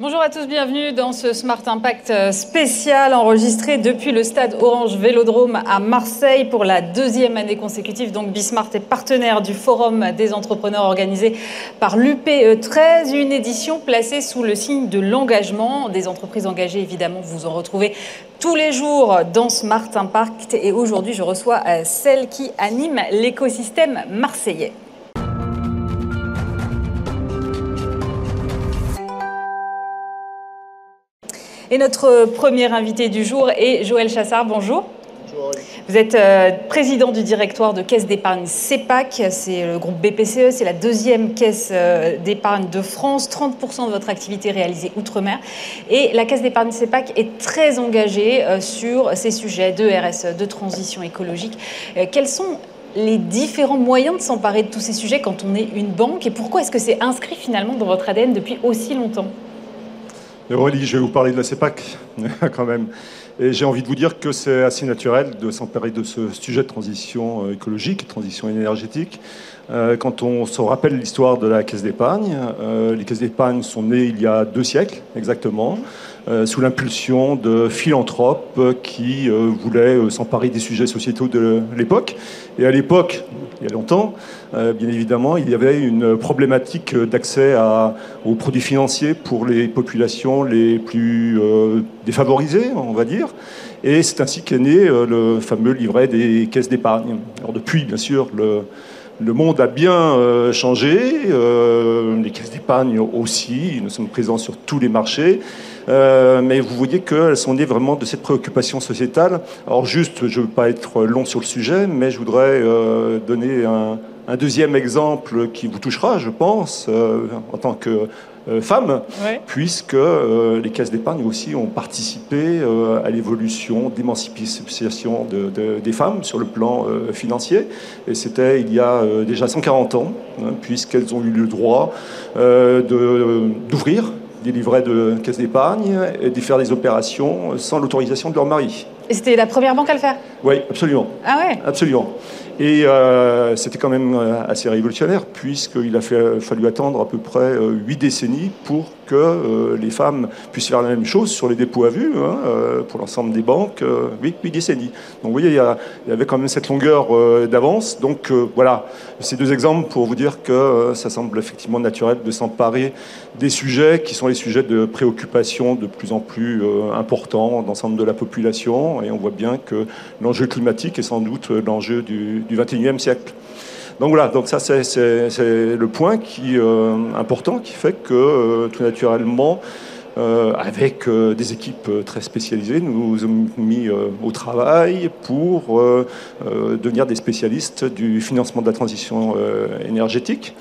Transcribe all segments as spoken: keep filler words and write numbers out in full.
Bonjour à tous, bienvenue dans ce Smart Impact spécial enregistré depuis le stade Orange Vélodrome à Marseille pour la deuxième année consécutive. Donc Bismart est partenaire du Forum des entrepreneurs organisé par l'U P E treize, une édition placée sous le signe de l'engagement des entreprises engagées. Évidemment, vous en retrouvez tous les jours dans Smart Impact et aujourd'hui je reçois celle qui anime l'écosystème marseillais. Et notre premier invité du jour est Joël Chassard. Bonjour. Bonjour. Vous êtes euh, président du directoire de Caisse d'épargne CEPAC. C'est le groupe B P C E, c'est la deuxième caisse euh, d'épargne de France. trente pour cent de votre activité réalisée outre-mer. Et la Caisse d'épargne CEPAC est très engagée euh, sur ces sujets de R S E, de transition écologique. Euh, quels sont les différents moyens de s'emparer de tous ces sujets quand on est une banque? Et pourquoi est-ce que c'est inscrit finalement dans votre A D N depuis aussi longtemps ? Aurélie, je vais vous parler de la CEPAC, quand même. Et j'ai envie de vous dire que c'est assez naturel de s'emparer de ce sujet de transition écologique, de transition énergétique. Quand on se rappelle l'histoire de la Caisse d'épargne, les caisses d'épargne sont nées il y a deux siècles, exactement, sous l'impulsion de philanthropes qui voulaient s'emparer des sujets sociétaux de l'époque. Et à l'époque, il y a longtemps, bien évidemment, il y avait une problématique d'accès aux produits financiers pour les populations les plus défavorisées, on va dire. Et c'est ainsi qu'est né le fameux livret des caisses d'épargne. Alors depuis, bien sûr, le... Le monde a bien euh, changé, euh, les caisses d'épargne aussi, nous sommes présents sur tous les marchés, euh, mais vous voyez qu'elles sont nées vraiment de cette préoccupation sociétale. Alors juste, je ne veux pas être long sur le sujet, mais je voudrais euh, donner un, un deuxième exemple qui vous touchera, je pense, euh, en tant que euh, femme, ouais. puisque euh, les caisses d'épargne aussi ont participé euh, à l'évolution d'émancipation de, de, des femmes sur le plan euh, financier. Et c'était il y a euh, déjà cent quarante ans, hein, puisqu'elles ont eu le droit euh, d'ouvrir de, euh, des livrets de caisses d'épargne et d'y faire des opérations sans l'autorisation de leur mari. Et c'était la première banque à le faire? Oui, absolument. Ah ouais? Absolument. Et euh, c'était quand même assez révolutionnaire, puisqu'il a fait, fallu attendre à peu près huit décennies pour que euh, les femmes puissent faire la même chose sur les dépôts à vue, hein, euh, pour l'ensemble des banques, euh, huit décennies. Donc vous voyez, il y, a, il y avait quand même cette longueur euh, d'avance. Donc euh, voilà, ces deux exemples pour vous dire que euh, ça semble effectivement naturel de s'emparer des sujets qui sont les sujets de préoccupation de plus en plus euh, importants d'ensemble de la population. Et on voit bien que l'enjeu climatique est sans doute l'enjeu du du vingt et unième siècle. Donc voilà, donc ça c'est le point qui, euh, important qui fait que euh, tout naturellement, euh, avec euh, des équipes très spécialisées, nous nous sommes mis euh, au travail pour euh, euh, devenir des spécialistes du financement de la transition euh, énergétique.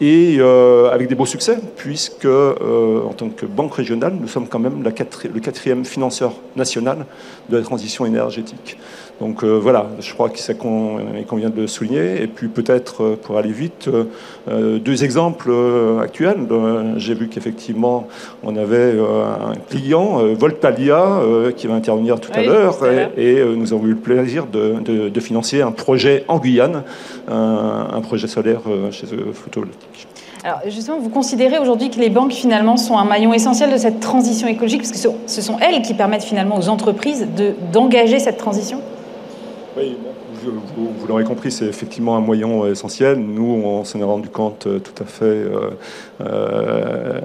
Et euh, avec des beaux succès, puisque euh, en tant que banque régionale, nous sommes quand même la quatri- le quatrième financeur national de la transition énergétique. Donc euh, voilà, je crois que c'est qu'on convient de le souligner. Et puis peut-être, pour aller vite, euh, deux exemples euh, actuels. J'ai vu qu'effectivement, on avait euh, un client, euh, Voltalia, euh, qui va intervenir tout oui, à l'heure. Et, et euh, nous avons eu le plaisir de, de, de financer un projet en Guyane, un, un projet solaire euh, chez eux, photovoltaïque. Alors justement, vous considérez aujourd'hui que les banques finalement sont un maillon essentiel de cette transition écologique, parce que ce sont elles qui permettent finalement aux entreprises de, d'engager cette transition? Oui, je, vous, vous l'aurez compris, c'est effectivement un moyen essentiel. Nous, on s'en est rendu compte tout à fait. Euh, euh,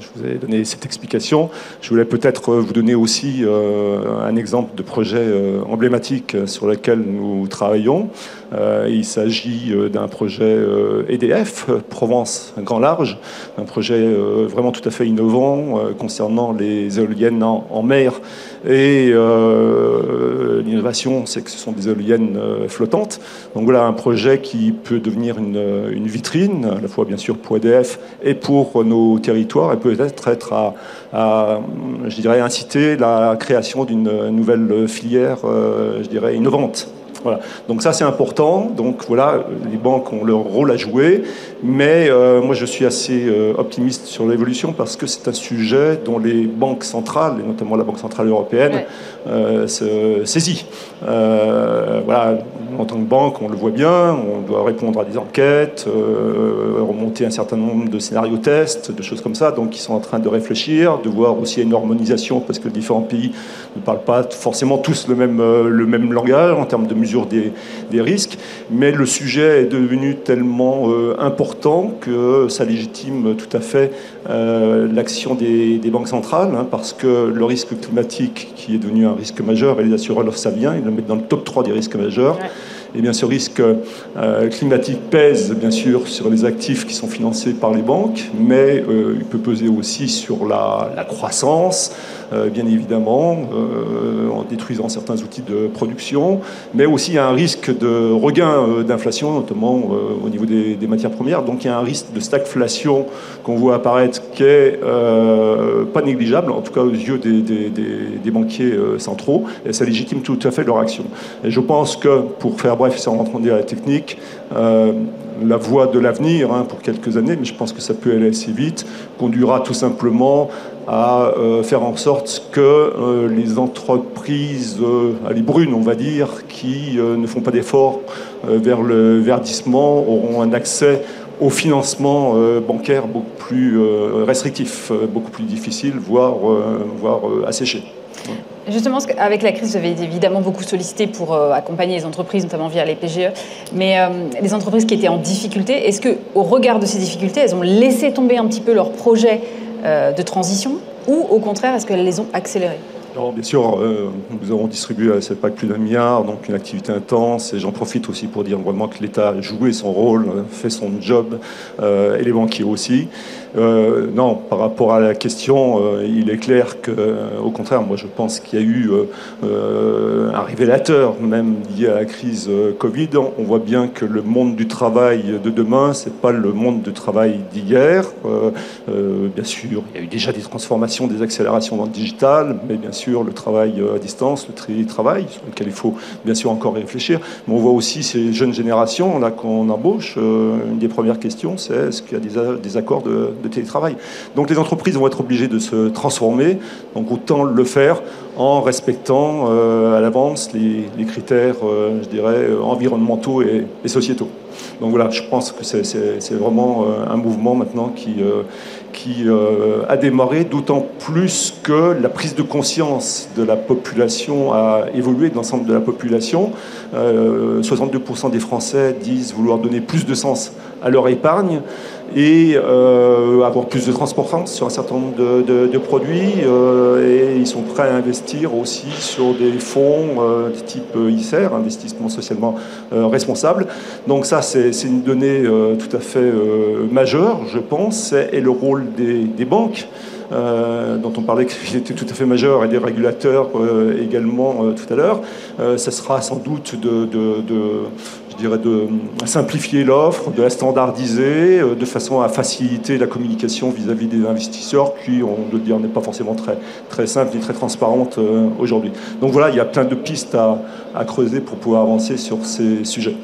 je vous ai donné cette explication. Je voulais peut-être vous donner aussi euh, un exemple de projet euh, emblématique sur lequel nous travaillons. Euh, il s'agit d'un projet euh, E D F, Provence Grand Large, un projet euh, vraiment tout à fait innovant euh, concernant les éoliennes en, en mer. Et euh, l'innovation, c'est que ce sont des éoliennes euh, flottantes. Donc voilà un projet qui peut devenir une, une vitrine, à la fois bien sûr pour E D F et pour nos territoires, et peut-être être à, à, je dirais, inciter la création d'une nouvelle filière, euh, je dirais, innovante. Voilà. Donc ça c'est important, donc voilà, les banques ont leur rôle à jouer, mais euh, moi je suis assez euh, optimiste sur l'évolution parce que c'est un sujet dont les banques centrales, et notamment la Banque Centrale Européenne, ouais. euh, se saisit. Euh, voilà, en tant que banque, on le voit bien, on doit répondre à des enquêtes, euh, remonter un certain nombre de scénarios tests, de choses comme ça, donc ils sont en train de réfléchir, de voir aussi une harmonisation, parce que différents pays ne parlent pas forcément tous le même, euh, le même langage en termes de mesure des, des risques, mais le sujet est devenu tellement euh, important que ça légitime tout à fait euh, l'action des, des banques centrales, hein, parce que le risque climatique, qui est devenu un risque majeur, et les assureurs le savent bien, ils le mettent dans le top trois des risques majeurs. Ouais. Et bien ce risque euh, climatique pèse bien sûr sur les actifs qui sont financés par les banques, mais euh, il peut peser aussi sur la, la croissance, euh, bien évidemment, euh, en détruisant certains outils de production, mais aussi il y a un risque de regain euh, d'inflation, notamment euh, au niveau des, des matières premières. Donc il y a un risque de stagflation qu'on voit apparaître qui est euh, pas négligeable, en tout cas aux yeux des, des, des, des banquiers euh, centraux, et ça légitime tout à fait leur action. Et je pense que pour faire bref, sans rentrer dans la technique, euh, la voie de l'avenir, hein, pour quelques années, mais je pense que ça peut aller assez vite, conduira tout simplement à euh, faire en sorte que euh, les entreprises, euh, allez, brunes, on va dire, qui euh, ne font pas d'efforts euh, vers le verdissement, auront un accès au financement euh, bancaire beaucoup plus euh, restrictif, euh, beaucoup plus difficile, voire, euh, voire euh, asséché. Ouais. Justement, avec la crise, vous avez évidemment beaucoup sollicité pour accompagner les entreprises, notamment via les P G E, mais euh, les entreprises qui étaient en difficulté, est-ce qu'au regard de ces difficultés, elles ont laissé tomber un petit peu leurs projets euh, de transition, ou au contraire, est-ce qu'elles les ont accélérés ? Alors, bien sûr, euh, nous avons distribué à CEPAC plus d'un milliard, donc une activité intense, et j'en profite aussi pour dire vraiment que l'État a joué son rôle, fait son job, euh, et les banquiers aussi. Euh, non, par rapport à la question, euh, il est clair que, euh, au contraire, moi je pense qu'il y a eu euh, euh, un révélateur, même lié à la crise euh, Covid. On voit bien que le monde du travail de demain, c'est pas le monde du travail d'hier. Euh, euh, bien sûr, il y a eu déjà des transformations, des accélérations dans le digital, mais bien sûr le travail à distance, le télétravail, sur lequel il faut bien sûr encore réfléchir. Mais on voit aussi ces jeunes générations là qu'on embauche. Euh, une des premières questions, c'est est-ce qu'il y a des, des accords de de télétravail. Donc les entreprises vont être obligées de se transformer, donc autant le faire en respectant euh, à l'avance les, les critères, euh, je dirais, environnementaux et, et sociétaux. Donc voilà, je pense que c'est, c'est, c'est vraiment euh, un mouvement maintenant qui, euh, qui euh, a démarré, d'autant plus que la prise de conscience de la population a évolué, de l'ensemble de la population. Euh, soixante-deux pour cent des Français disent vouloir donner plus de sens à leur épargne et euh, avoir plus de transparence sur un certain nombre de, de, de produits, euh, et ils sont prêts à investir aussi sur des fonds euh, de type I C E R, investissement socialement euh, responsable. Donc ça, c'est, c'est une donnée euh, tout à fait euh, majeure, je pense, et le rôle des, des banques, Euh, dont on parlait qu'il était tout à fait majeur, et des régulateurs euh, également euh, tout à l'heure. Euh, ça sera sans doute de, de, de, je dirais de simplifier l'offre, de la standardiser, euh, de façon à faciliter la communication vis-à-vis des investisseurs qui, on doit le dire, n'est pas forcément très, très simple et très transparente euh, aujourd'hui. Donc voilà, il y a plein de pistes à, à creuser pour pouvoir avancer sur ces sujets.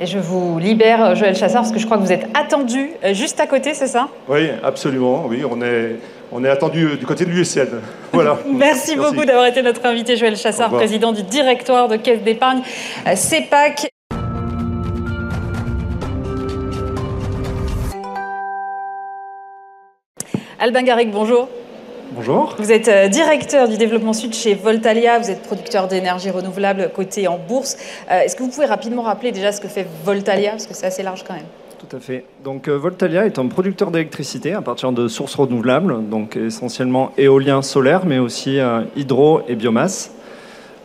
Et je vous libère, Joël Chassard, parce que je crois que vous êtes attendu juste à côté, c'est ça ? Oui, absolument. Oui, on est, on est attendu du côté de l'U S N. Voilà. Merci, Merci beaucoup d'avoir été notre invité, Joël Chassard, président du directoire de Caisse d'épargne CEPAC. Albin Garrigue, bonjour. Bonjour. Vous êtes directeur du développement sud chez Voltalia, vous êtes producteur d'énergie renouvelable coté en bourse. Est-ce que vous pouvez rapidement rappeler déjà ce que fait Voltalia, parce que c'est assez large quand même ? Tout à fait. Donc Voltalia est un producteur d'électricité à partir de sources renouvelables, donc essentiellement éolien, solaire, mais aussi hydro et biomasse.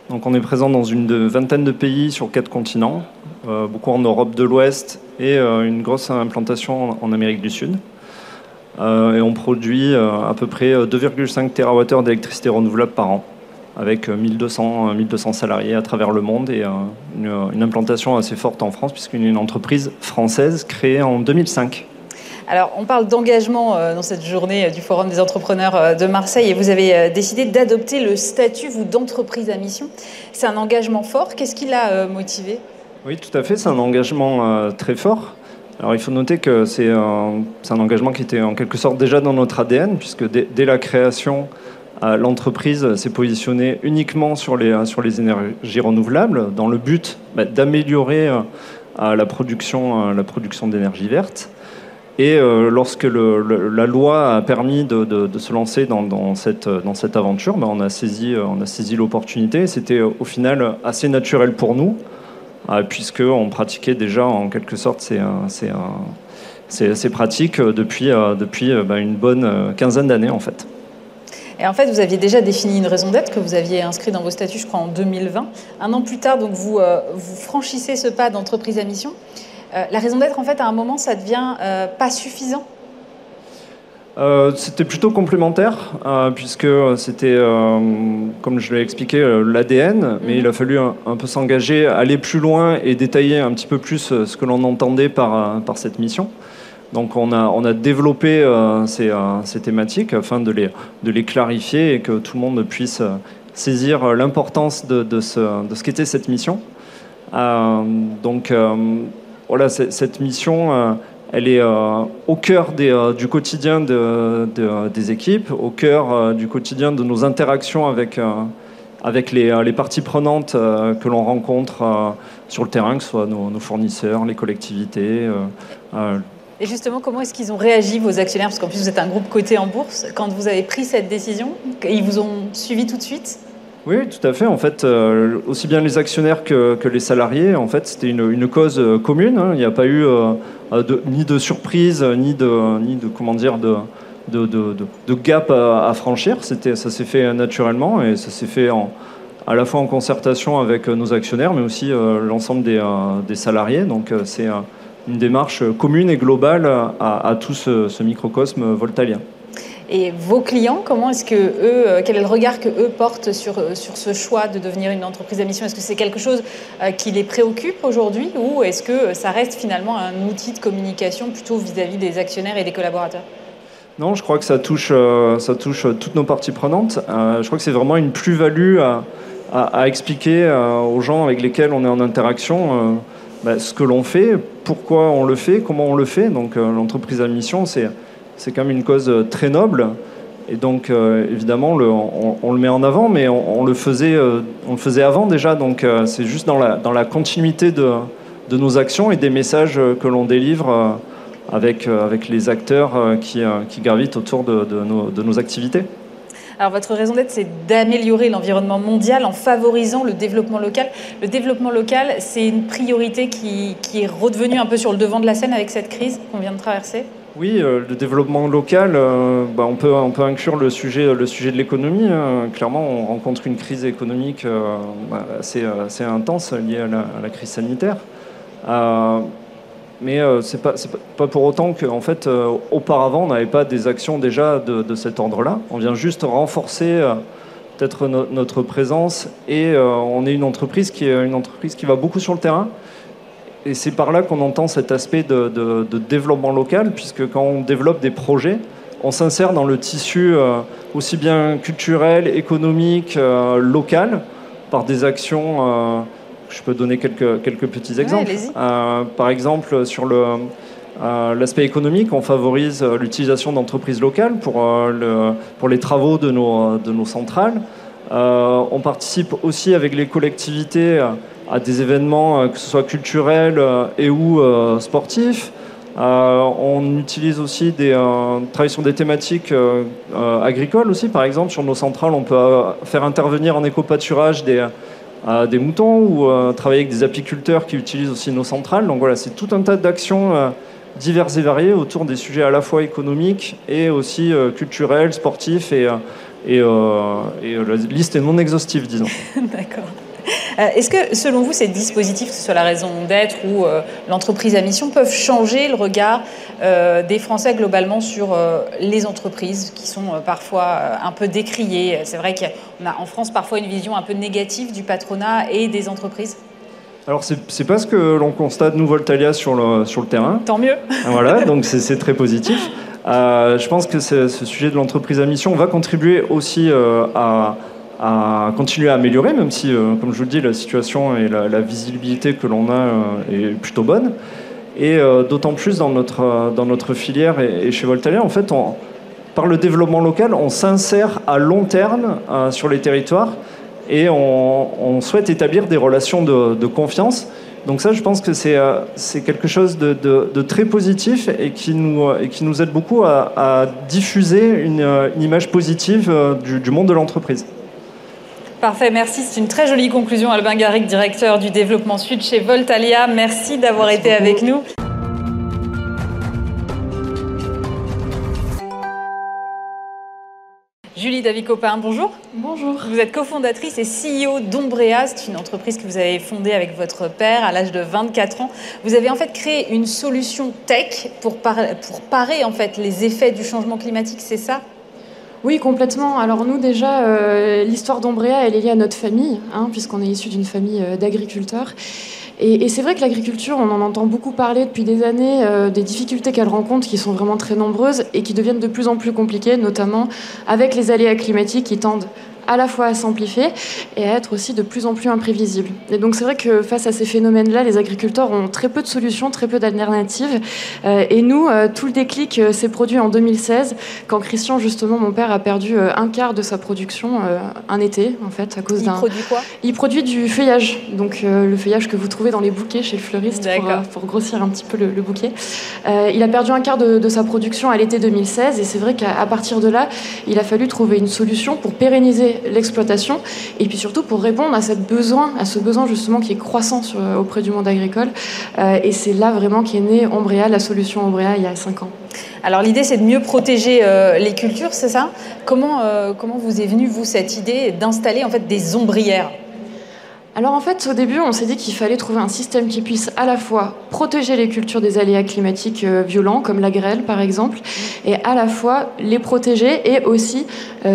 Donc on est présent dans une vingtaine de pays sur quatre continents, beaucoup en Europe de l'Ouest et une grosse implantation en Amérique du Sud. Euh, et on produit euh, à peu près deux virgule cinq térawattheures d'électricité renouvelable par an, avec mille deux cents salariés à travers le monde et euh, une, une implantation assez forte en France, puisqu'une une entreprise française créée en deux mille cinq. Alors, on parle d'engagement euh, dans cette journée euh, du Forum des entrepreneurs euh, de Marseille, et vous avez euh, décidé d'adopter le statut, vous, d'entreprise à mission. C'est un engagement fort. Qu'est-ce qui l'a euh, motivé ? Oui, tout à fait. C'est un engagement euh, très fort. Alors il faut noter que c'est un, c'est un engagement qui était en quelque sorte déjà dans notre A D N, puisque dès, dès la création, L'entreprise s'est positionnée uniquement sur les, sur les énergies renouvelables dans le but bah, d'améliorer euh, la production, euh, la production d'énergie verte. Et euh, lorsque le, le, la loi a permis de, de, de se lancer dans, dans, cette, dans cette aventure, bah, on a saisi, on a saisi l'opportunité. C'était au final assez naturel pour nous, euh, puisqu'on pratiquait déjà en quelque sorte ces, ces, ces, ces pratiques depuis, depuis bah, une bonne quinzaine d'années en fait. Et en fait, vous aviez déjà défini une raison d'être que vous aviez inscrite dans vos statuts, je crois, en deux mille vingt. Un an plus tard, donc, vous, euh, vous franchissez ce pas d'entreprise à mission. Euh, la raison d'être, en fait, à un moment, ça devient euh, pas suffisant. Euh, c'était plutôt complémentaire, euh, puisque c'était, euh, comme je l'ai expliqué, euh, l'A D N, mmh. mais il a fallu un, un peu s'engager, aller plus loin et détailler un petit peu plus ce que l'on entendait par, par cette mission. Donc on a, on a développé euh, ces, euh, ces thématiques afin de les, de les clarifier et que tout le monde puisse euh, saisir l'importance de, de ce, de ce qu'était cette mission. Euh, donc euh, voilà, cette mission, euh, elle est euh, au cœur des, euh, du quotidien de, de, des équipes, au cœur euh, du quotidien de nos interactions avec, euh, avec les, les parties prenantes euh, que l'on rencontre euh, sur le terrain, que ce soit nos, nos fournisseurs, les collectivités... Euh, euh, Et justement, comment est-ce qu'ils ont réagi, vos actionnaires? Parce qu'en plus, vous êtes un groupe coté en bourse. Quand vous avez pris cette décision, ils vous ont suivi tout de suite? Oui, tout à fait. En fait, euh, aussi bien les actionnaires que, que les salariés, en fait, c'était une, une cause commune. Hein. Il n'y a pas eu euh, de, ni de surprise, ni de, ni de, comment dire, de, de, de, de, de gap à, à franchir. C'était, ça s'est fait naturellement et ça s'est fait en, à la fois en concertation avec nos actionnaires, mais aussi euh, l'ensemble des, euh, des salariés. Donc, euh, c'est... Euh, une démarche commune et globale à, à tout ce, ce microcosme voltalien. Et vos clients, comment est-ce que eux, quel est le regard que eux portent sur, sur ce choix de devenir une entreprise à mission? Est-ce que c'est quelque chose qui les préoccupe aujourd'hui ou est-ce que ça reste finalement un outil de communication plutôt vis-à-vis des actionnaires et des collaborateurs? Non, je crois que ça touche, ça touche toutes nos parties prenantes. Je crois que c'est vraiment une plus-value à, à, à expliquer aux gens avec lesquels on est en interaction. Ben, ce que l'on fait, pourquoi on le fait, comment on le fait. Donc euh, l'entreprise à mission, c'est, c'est quand même une cause très noble. Et donc euh, évidemment, le, on, on le met en avant, mais on, on, le, faisait, euh, on le faisait avant déjà. Donc euh, c'est juste dans la, dans la continuité de, de nos actions et des messages que l'on délivre euh, avec, euh, avec les acteurs euh, qui, euh, qui gravitent autour de, de, nos, de nos activités. Alors, votre raison d'être, c'est d'améliorer l'environnement mondial en favorisant le développement local. Le développement local, c'est une priorité qui, qui est redevenue un peu sur le devant de la scène avec cette crise qu'on vient de traverser. Oui, euh, le développement local, euh, bah, on peut, on peut inclure le sujet, le sujet de l'économie. Hein. Clairement, on rencontre une crise économique euh, assez, assez intense liée à la, à la crise sanitaire. Euh, Mais euh, ce n'est pas, c'est pas pour autant qu'en fait, euh, auparavant, on n'avait pas des actions déjà de, de cet ordre-là. On vient juste renforcer euh, peut-être no- notre présence et euh, on est une entreprise, qui est une entreprise qui va beaucoup sur le terrain. Et c'est par là qu'on entend cet aspect de, de, de développement local, puisque quand on développe des projets, on s'insère dans le tissu euh, aussi bien culturel, économique, euh, local, par des actions... Euh, Je peux donner quelques, quelques petits exemples. Ouais, euh, par exemple, sur le, euh, l'aspect économique, on favorise l'utilisation d'entreprises locales pour, euh, le, pour les travaux de nos, de nos centrales. Euh, on participe aussi avec les collectivités à des événements, que ce soit culturels et ou euh, sportifs. Euh, on utilise aussi des, euh, travaille sur des thématiques euh, euh, agricoles aussi. Par exemple, sur nos centrales, on peut euh, faire intervenir en éco-pâturage des... Euh, des moutons ou euh, travailler avec des apiculteurs qui utilisent aussi nos centrales. Donc voilà, c'est tout un tas d'actions euh, diverses et variées autour des sujets à la fois économiques et aussi euh, culturels, sportifs et, et, euh, et la liste est non exhaustive, disons. D'accord. Euh, est-ce que, selon vous, ces dispositifs, que ce soit la raison d'être ou euh, l'entreprise à mission, peuvent changer le regard euh, des Français globalement sur euh, les entreprises qui sont euh, parfois euh, un peu décriées? C'est vrai qu'on a en France parfois une vision un peu négative du patronat et des entreprises. Alors, c'est, c'est pas ce que l'on constate, nous, Voltalia, sur le, sur le terrain. Tant mieux. Voilà, donc c'est, c'est très positif. Euh, je pense que ce sujet de l'entreprise à mission va contribuer aussi euh, à... à continuer à améliorer, même si, euh, comme je vous le dis, la situation et la, la visibilité que l'on a euh, est plutôt bonne. Et euh, d'autant plus dans notre, euh, dans notre filière et, et chez Voltalia, en fait, on, par le développement local, on s'insère à long terme euh, sur les territoires et on, on souhaite établir des relations de, de confiance. Donc ça, je pense que c'est euh, c'est quelque chose de, de, de très positif et qui nous, et qui nous aide beaucoup à, à diffuser une, une image positive euh, du, du monde de l'entreprise. Parfait, merci. C'est une très jolie conclusion. Albin Garrigue, directeur du développement sud chez Voltalia. Merci d'avoir été beaucoup. Avec nous. Julie Davico-Pain, bonjour. Bonjour. Vous êtes cofondatrice et C E O d'Ombrea. C'est une entreprise que vous avez fondée avec votre père à l'âge de vingt-quatre ans. Vous avez en fait créé une solution tech pour, par... pour parer en fait les effets du changement climatique, c'est ça ? Oui, complètement. Alors nous, déjà, euh, l'histoire d'Ombrea, elle est liée à notre famille, hein, puisqu'on est issu d'une famille euh, d'agriculteurs. Et, et c'est vrai que l'agriculture, on en entend beaucoup parler depuis des années, euh, des difficultés qu'elle rencontre, qui sont vraiment très nombreuses et qui deviennent de plus en plus compliquées, notamment avec les aléas climatiques qui tendent à la fois à s'amplifier et à être aussi de plus en plus imprévisible. Et donc c'est vrai que face à ces phénomènes-là, les agriculteurs ont très peu de solutions, très peu d'alternatives. Et nous, tout le déclic s'est produit en deux mille seize, quand Christian, justement, mon père, a perdu un quart de sa production un été, en fait, à cause d'un... Il produit quoi ? Il produit du feuillage, donc le feuillage que vous trouvez dans les bouquets chez le fleuriste, pour, pour grossir un petit peu le, le bouquet. Il a perdu un quart de, de sa production à l'été deux mille seize, et c'est vrai qu'à partir de là, il a fallu trouver une solution pour pérenniser l'exploitation et puis surtout pour répondre à, cette besoin, à ce besoin justement qui est croissant sur, auprès du monde agricole euh, et c'est là vraiment qu'est née Ombrea, la solution Ombrea il y a cinq ans. Alors l'idée c'est de mieux protéger euh, les cultures, c'est ça ? Comment, euh, comment vous est venue vous cette idée d'installer en fait des ombrières ? Alors en fait, au début, on s'est dit qu'il fallait trouver un système qui puisse à la fois protéger les cultures des aléas climatiques violents, comme la grêle par exemple, et à la fois les protéger et aussi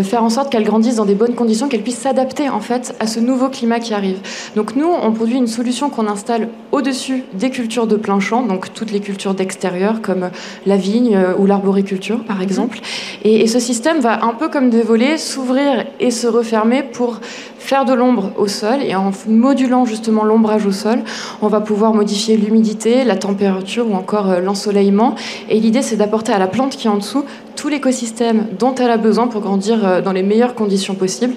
faire en sorte qu'elles grandissent dans des bonnes conditions, qu'elles puissent s'adapter en fait à ce nouveau climat qui arrive. Donc nous, on produit une solution qu'on installe au-dessus des cultures de plein champ, donc toutes les cultures d'extérieur comme la vigne ou l'arboriculture par exemple. Et, et ce système va un peu comme des volets s'ouvrir et se refermer pour faire de l'ombre au sol et en modulant justement l'ombrage au sol, on va pouvoir modifier l'humidité, la température ou encore l'ensoleillement. Et l'idée, c'est d'apporter à la plante qui est en dessous tout l'écosystème dont elle a besoin pour grandir dans les meilleures conditions possibles.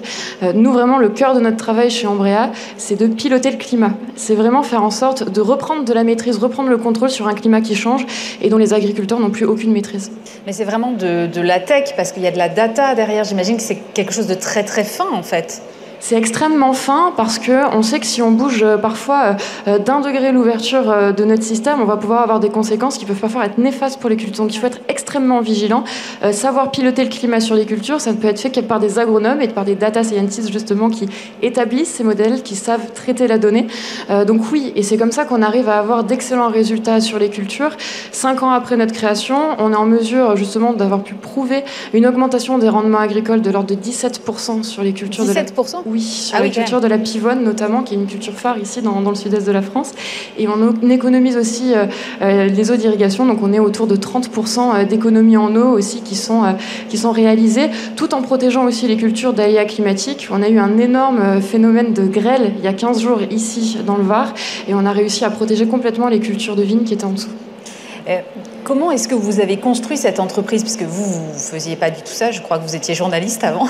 Nous, vraiment, le cœur de notre travail chez Ombrea, c'est de piloter le climat. C'est vraiment faire en sorte de reprendre de la maîtrise, reprendre le contrôle sur un climat qui change et dont les agriculteurs n'ont plus aucune maîtrise. Mais c'est vraiment de, de la tech, parce qu'il y a de la data derrière. J'imagine que c'est quelque chose de très très fin, en fait. C'est extrêmement fin parce qu'on sait que si on bouge parfois d'un degré l'ouverture de notre système, on va pouvoir avoir des conséquences qui peuvent parfois être néfastes pour les cultures. Donc il faut être extrêmement vigilant. Euh, savoir piloter le climat sur les cultures, ça ne peut être fait que par des agronomes et par des data scientists justement qui établissent ces modèles, qui savent traiter la donnée. Euh, donc oui, et c'est comme ça qu'on arrive à avoir d'excellents résultats sur les cultures. Cinq ans après notre création, on est en mesure justement d'avoir pu prouver une augmentation des rendements agricoles de l'ordre de dix-sept pour cent sur les cultures. dix-sept pour cent de la... Oui, sur ah, la oui, culture de la pivonne notamment, qui est une culture phare ici dans, dans le sud-est de la France. Et on, on économise aussi euh, euh, les eaux d'irrigation, donc on est autour de trente pour cent d'économies en eau aussi qui sont, euh, qui sont réalisées, tout en protégeant aussi les cultures d'aléas climatiques. On a eu un énorme phénomène de grêle il y a quinze jours ici dans le Var, et on a réussi à protéger complètement les cultures de vignes qui étaient en dessous. Euh... Comment est-ce que vous avez construit cette entreprise ? Parce que vous, vous ne faisiez pas du tout ça. Je crois que vous étiez journaliste avant.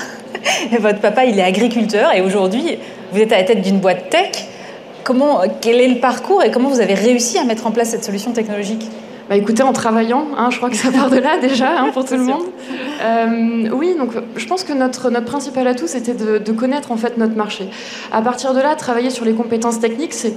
Et votre papa, il est agriculteur. Et aujourd'hui, vous êtes à la tête d'une boîte tech. Comment, quel est le parcours et comment vous avez réussi à mettre en place cette solution technologique ? Bah écoutez, en travaillant, hein, je crois que ça part de là déjà hein, pour tout le monde. Euh, oui, donc je pense que notre, notre principal atout, c'était de, de connaître en fait notre marché. À partir de là, travailler sur les compétences techniques, c'est,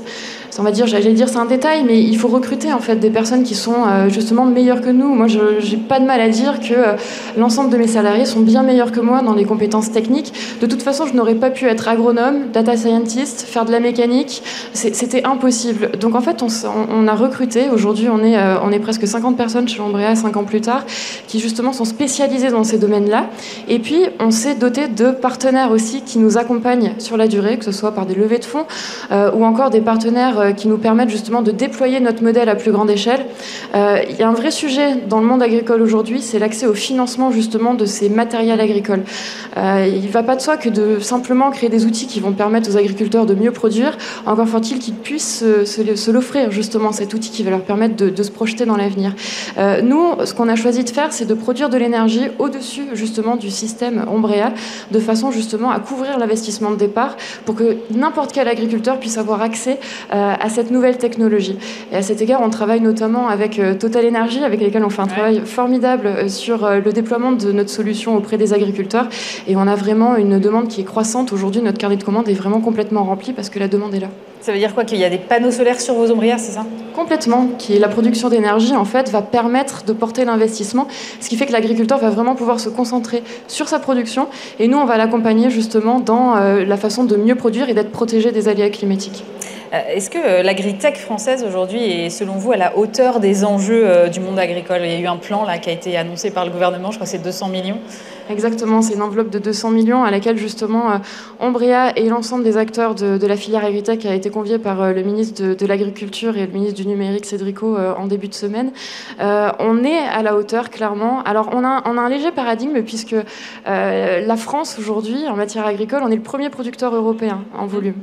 on va dire, j'allais dire c'est un détail, mais il faut recruter en fait des personnes qui sont euh, justement meilleures que nous. Moi, je j'ai pas de mal à dire que euh, l'ensemble de mes salariés sont bien meilleurs que moi dans les compétences techniques. De toute façon, je n'aurais pas pu être agronome, data scientist, faire de la mécanique, c'était impossible. Donc en fait, on, on a recruté. Aujourd'hui, on est euh, on est presque cinquante personnes chez Ombrea cinq ans plus tard, qui justement sont spécialisées dans ces domaines-là. Et puis, on s'est doté de partenaires aussi qui nous accompagnent sur la durée, que ce soit par des levées de fonds euh, ou encore des partenaires euh, qui nous permettent justement de déployer notre modèle à plus grande échelle. Euh, il y a un vrai sujet dans le monde agricole aujourd'hui, c'est l'accès au financement justement de ces matériels agricoles. Euh, il ne va pas de soi que de simplement créer des outils qui vont permettre aux agriculteurs de mieux produire. Encore faut-il qu'ils puissent se, se, se l'offrir justement, cet outil qui va leur permettre de, de se projeter dans dans l'avenir. Euh, nous, ce qu'on a choisi de faire, c'est de produire de l'énergie au-dessus justement du système Ombrea, de façon justement à couvrir l'investissement de départ pour que n'importe quel agriculteur puisse avoir accès euh, à cette nouvelle technologie. Et à cet égard, on travaille notamment avec euh, Total Energy, avec lesquels on fait un travail formidable sur euh, le déploiement de notre solution auprès des agriculteurs. Et on a vraiment une demande qui est croissante. Aujourd'hui, notre carnet de commandes est vraiment complètement rempli parce que la demande est là. Ça veut dire quoi? Qu'il y a des panneaux solaires sur vos ombrières, c'est ça? Complètement. Qui, la production d'énergie, en fait, va permettre de porter l'investissement, ce qui fait que l'agriculteur va vraiment pouvoir se concentrer sur sa production. Et nous, on va l'accompagner justement dans euh, la façon de mieux produire et d'être protégé des aléas climatiques. Est-ce que l'agritech française aujourd'hui est, selon vous, à la hauteur des enjeux du monde agricole? Il y a eu un plan là, qui a été annoncé par le gouvernement, je crois que c'est deux cents millions. Exactement, c'est une enveloppe de deux cents millions à laquelle justement Ombrea et l'ensemble des acteurs de, de la filière agritech a été convié par le ministre de, de l'Agriculture et le ministre du Numérique, Cédric O, en début de semaine. Euh, on est à la hauteur, clairement. Alors, on a, on a un léger paradigme puisque euh, la France, aujourd'hui, en matière agricole, on est le premier producteur européen en volume.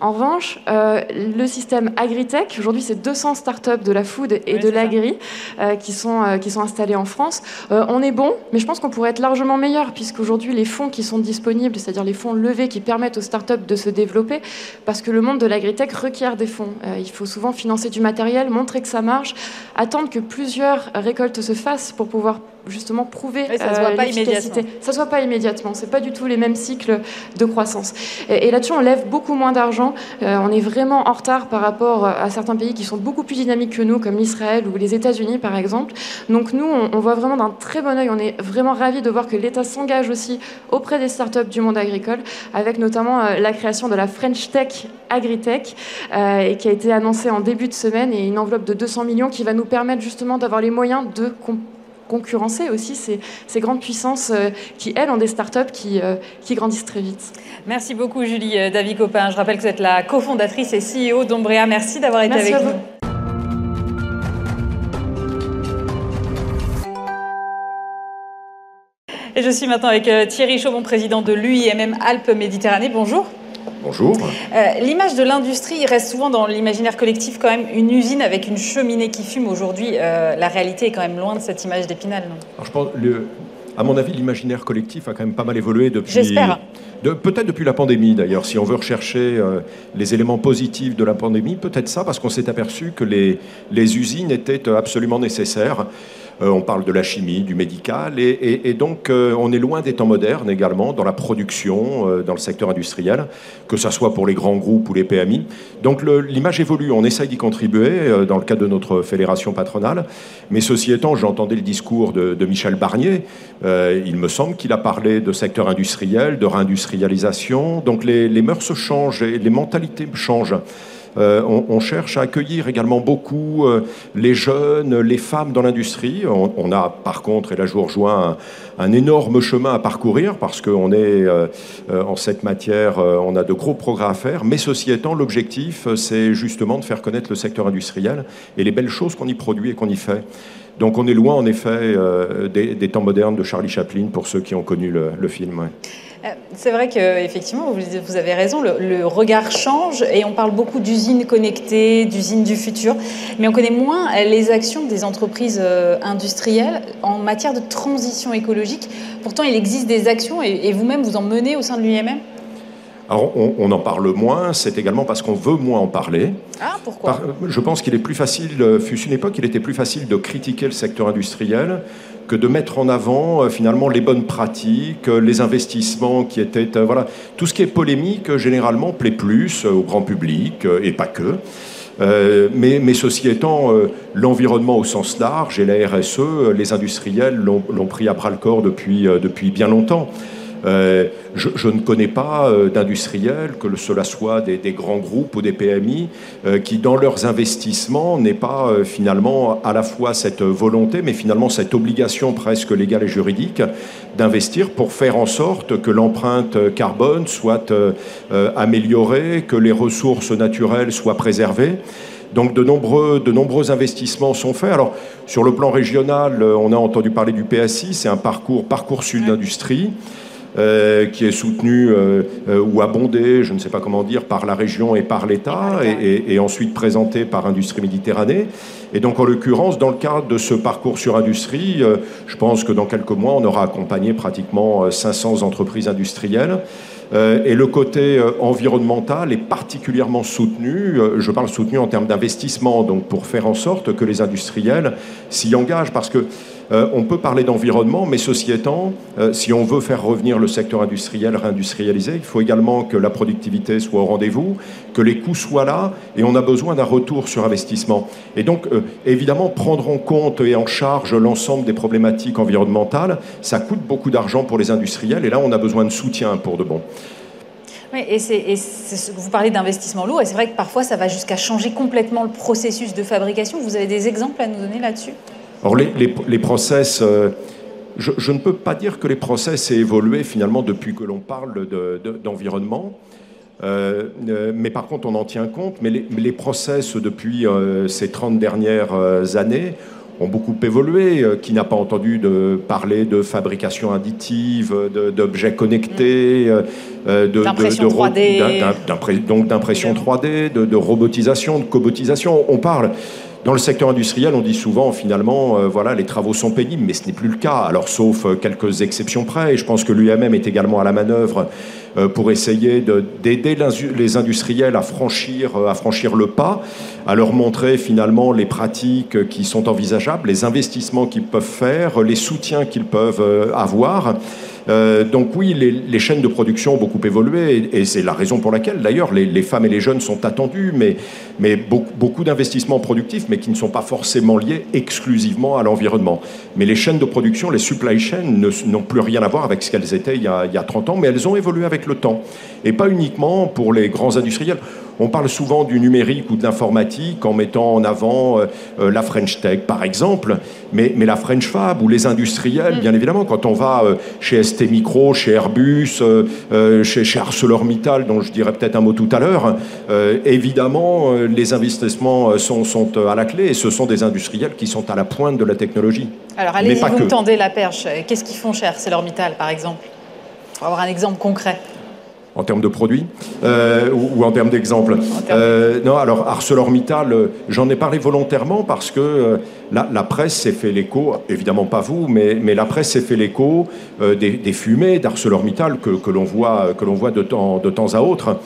En revanche, euh, le système agritech, aujourd'hui, c'est deux cents startups de la food et oui, de l'agri euh, qui, sont, euh, qui sont installées en France. Euh, on est bon, mais je pense qu'on pourrait être largement meilleur, puisqu'aujourd'hui, les fonds qui sont disponibles, c'est-à-dire les fonds levés qui permettent aux startups de se développer, parce que le monde de l'agritech requiert des fonds. Euh, il faut souvent financer du matériel, montrer que ça marche, attendre que plusieurs récoltes se fassent pour pouvoir justement prouver oui, ça se voit euh, pas l'efficacité. Ça ne se voit pas immédiatement. Ce n'est pas du tout les mêmes cycles de croissance. Et, et là-dessus, on lève beaucoup moins d'argent. Euh, on est vraiment en retard par rapport à certains pays qui sont beaucoup plus dynamiques que nous, comme l'Israël ou les États-Unis, par exemple. Donc nous, on, on voit vraiment d'un très bon œil. On est vraiment ravis de voir que l'État s'engage aussi auprès des startups du monde agricole, avec notamment euh, la création de la French Tech Agritech, euh, et qui a été annoncée en début de semaine, et une enveloppe de deux cents millions qui va nous permettre justement d'avoir les moyens de concurrencer aussi ces, ces grandes puissances qui, elles, ont des startups qui, qui grandissent très vite. Merci beaucoup, Julie Davico-Pain. Je rappelle que vous êtes la cofondatrice et C E O d'Ombrea. Merci d'avoir été Merci avec nous. Et je suis maintenant avec Thierry Chauvin, président de l'U I M M Alpes-Méditerranée. Bonjour. Bonjour. Euh, L'image de l'industrie reste souvent dans l'imaginaire collectif quand même une usine avec une cheminée qui fume. Aujourd'hui, euh, la réalité est quand même loin de cette image d'Épinal. Alors je pense, le, à mon avis, l'imaginaire collectif a quand même pas mal évolué depuis... J'espère. De, peut-être depuis la pandémie d'ailleurs, si on veut rechercher euh, les éléments positifs de la pandémie, peut-être ça, parce qu'on s'est aperçu que les, les usines étaient absolument nécessaires. Euh, on parle de la chimie, du médical, et, et, et donc euh, on est loin des temps modernes également dans la production, euh, dans le secteur industriel, que ça soit pour les grands groupes ou les P M I. Donc le, l'image évolue, on essaye d'y contribuer euh, dans le cadre de notre fédération patronale, mais ceci étant, j'entendais le discours de, de Michel Barnier, euh, il me semble qu'il a parlé de secteur industriel, de réindustrialisation, donc les, les mœurs changent, et les mentalités changent. Euh, on, on cherche à accueillir également beaucoup euh, les jeunes, les femmes dans l'industrie. On, on a par contre, et là je vous rejoins, un, un énorme chemin à parcourir parce qu'on est euh, euh, en cette matière, euh, on a de gros progrès à faire. Mais ceci étant, l'objectif, c'est justement de faire connaître le secteur industriel et les belles choses qu'on y produit et qu'on y fait. Donc on est loin en effet euh, des, des temps modernes de Charlie Chaplin pour ceux qui ont connu le, le film. Ouais. C'est vrai qu'effectivement, vous avez raison, le, le regard change et on parle beaucoup d'usines connectées, d'usines du futur, mais on connaît moins les actions des entreprises industrielles en matière de transition écologique. Pourtant, il existe des actions et, et vous-même, vous en menez au sein de l'U I M M ? Alors, on, on en parle moins, c'est également parce qu'on veut moins en parler. Ah, pourquoi ? Par, je pense qu'il est plus facile, fut une époque, il était plus facile de critiquer le secteur industriel que de mettre en avant euh, finalement les bonnes pratiques, euh, les investissements qui étaient... Euh, voilà. Tout ce qui est polémique, euh, généralement, plaît plus euh, au grand public, euh, et pas que. Euh, mais, mais ceci étant, euh, l'environnement au sens large et la R S E, euh, les industriels l'ont, l'ont pris à bras-le-corps depuis, euh, depuis bien longtemps. Euh, je, je ne connais pas euh, d'industriels, que cela soit des, des grands groupes ou des P M I, euh, qui dans leurs investissements n'aient pas euh, finalement à la fois cette volonté, mais finalement cette obligation presque légale et juridique d'investir pour faire en sorte que l'empreinte carbone soit euh, euh, améliorée, que les ressources naturelles soient préservées. Donc de nombreux, de nombreux investissements sont faits. Alors sur le plan régional, on a entendu parler du P S I, c'est un parcours, parcours Sud Industrie. euh, qui est soutenu euh, euh, ou abondé, je ne sais pas comment dire, par la région et par l'État, et, et, et ensuite présenté par Industrie Méditerranée. Et donc, en l'occurrence, dans le cadre de ce parcours sur industrie, euh, je pense que dans quelques mois, on aura accompagné pratiquement cinq cents entreprises industrielles. Euh, et le côté euh, environnemental est particulièrement soutenu, euh, je parle soutenu en termes d'investissement, donc pour faire en sorte que les industriels s'y engagent, parce que euh, on peut parler d'environnement, mais ceci étant, euh, si on veut faire revenir le secteur industriel, réindustrialisé, il faut également que la productivité soit au rendez-vous, que les coûts soient là, et on a besoin d'un retour sur investissement. Et donc, euh, évidemment, prendre en compte et en charge l'ensemble des problématiques environnementales, ça coûte beaucoup d'argent pour les industriels, et là, on a besoin de soutien pour de bon. Oui, et, et vous parlez d'investissement lourd, et c'est vrai que parfois ça va jusqu'à changer complètement le processus de fabrication. Vous avez des exemples à nous donner là-dessus? Alors les, les, les process, euh, je, je ne peux pas dire que les process aient évolué finalement depuis que l'on parle de, de, d'environnement, euh, euh, mais par contre on en tient compte, mais les, les process depuis euh, ces trente dernières euh, années ont beaucoup évolué. Qui n'a pas entendu de parler de fabrication additive, d'objets connectés, d'impression trois D, donc d'impression trois D, de, de robotisation, de cobotisation. On parle dans le secteur industriel, on dit souvent finalement, euh, voilà, les travaux sont pénibles, mais ce n'est plus le cas. Alors sauf quelques exceptions près, et je pense que l'U M M est également à la manœuvre euh, pour essayer d'aider les industriels à franchir, à franchir le pas, à leur montrer finalement les pratiques qui sont envisageables, les investissements qu'ils peuvent faire, les soutiens qu'ils peuvent euh, avoir. Euh, donc oui, les, les chaînes de production ont beaucoup évolué, et, et c'est la raison pour laquelle d'ailleurs les, les femmes et les jeunes sont attendus, mais, mais beaucoup, beaucoup d'investissements productifs, mais qui ne sont pas forcément liés exclusivement à l'environnement. Mais les chaînes de production, les supply chains, n'ont plus rien à voir avec ce qu'elles étaient il y, a, il y a trente ans, mais elles ont évolué avec le temps, et pas uniquement pour les grands industriels. On parle souvent du numérique ou de l'informatique en mettant en avant euh, la French Tech, par exemple, mais, mais la French Fab ou les industriels, bien évidemment. Quand on va euh, chez S T Micro, chez Airbus, euh, chez, chez ArcelorMittal, dont je dirais peut-être un mot tout à l'heure, euh, évidemment, euh, les investissements sont, sont à la clé, et ce sont des industriels qui sont à la pointe de la technologie. Alors, allez-y, vous me tendez la perche. Qu'est-ce qu'ils font chez ArcelorMittal, par exemple, pour avoir un exemple concret ? En termes de produits euh, ou, ou en termes d'exemples. Euh, non, alors ArcelorMittal, euh, j'en ai parlé volontairement parce que euh, la, la presse s'est fait l'écho, évidemment pas vous, mais, mais la presse s'est fait l'écho euh, des, des fumées d'ArcelorMittal que, que l'on voit, que l'on voit de temps, de temps à autre.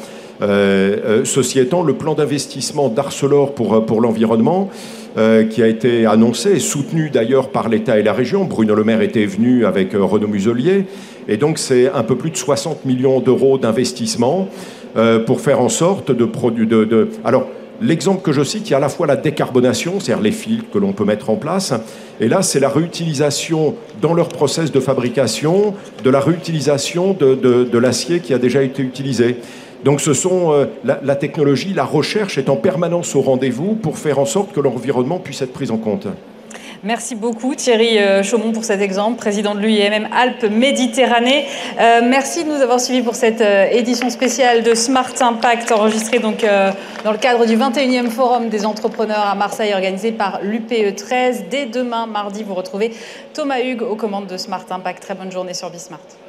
Euh, ceci étant, le plan d'investissement d'Arcelor pour, pour l'environnement, euh, qui a été annoncé et soutenu d'ailleurs par l'État et la région. Bruno Le Maire était venu avec euh, Renaud Muselier, et donc c'est un peu plus de soixante millions d'euros d'investissement euh, pour faire en sorte de produire... De, de... Alors, l'exemple que je cite, il y a à la fois la décarbonation, c'est-à-dire les filtres que l'on peut mettre en place, et là, c'est la réutilisation dans leur process de fabrication, de la réutilisation de, de, de l'acier qui a déjà été utilisé. Donc ce sont, euh, la, la technologie, la recherche est en permanence au rendez-vous pour faire en sorte que l'environnement puisse être pris en compte. Merci beaucoup Thierry Chaumont pour cet exemple, président de l'U I M M Alpes-Méditerranée. Euh, merci de nous avoir suivis pour cette euh, édition spéciale de Smart Impact, enregistrée donc, euh, dans le cadre du vingt et unième Forum des entrepreneurs à Marseille, organisé par l'U P E treize. Dès demain, mardi, vous retrouvez Thomas Hugues aux commandes de Smart Impact. Très bonne journée sur Bismart.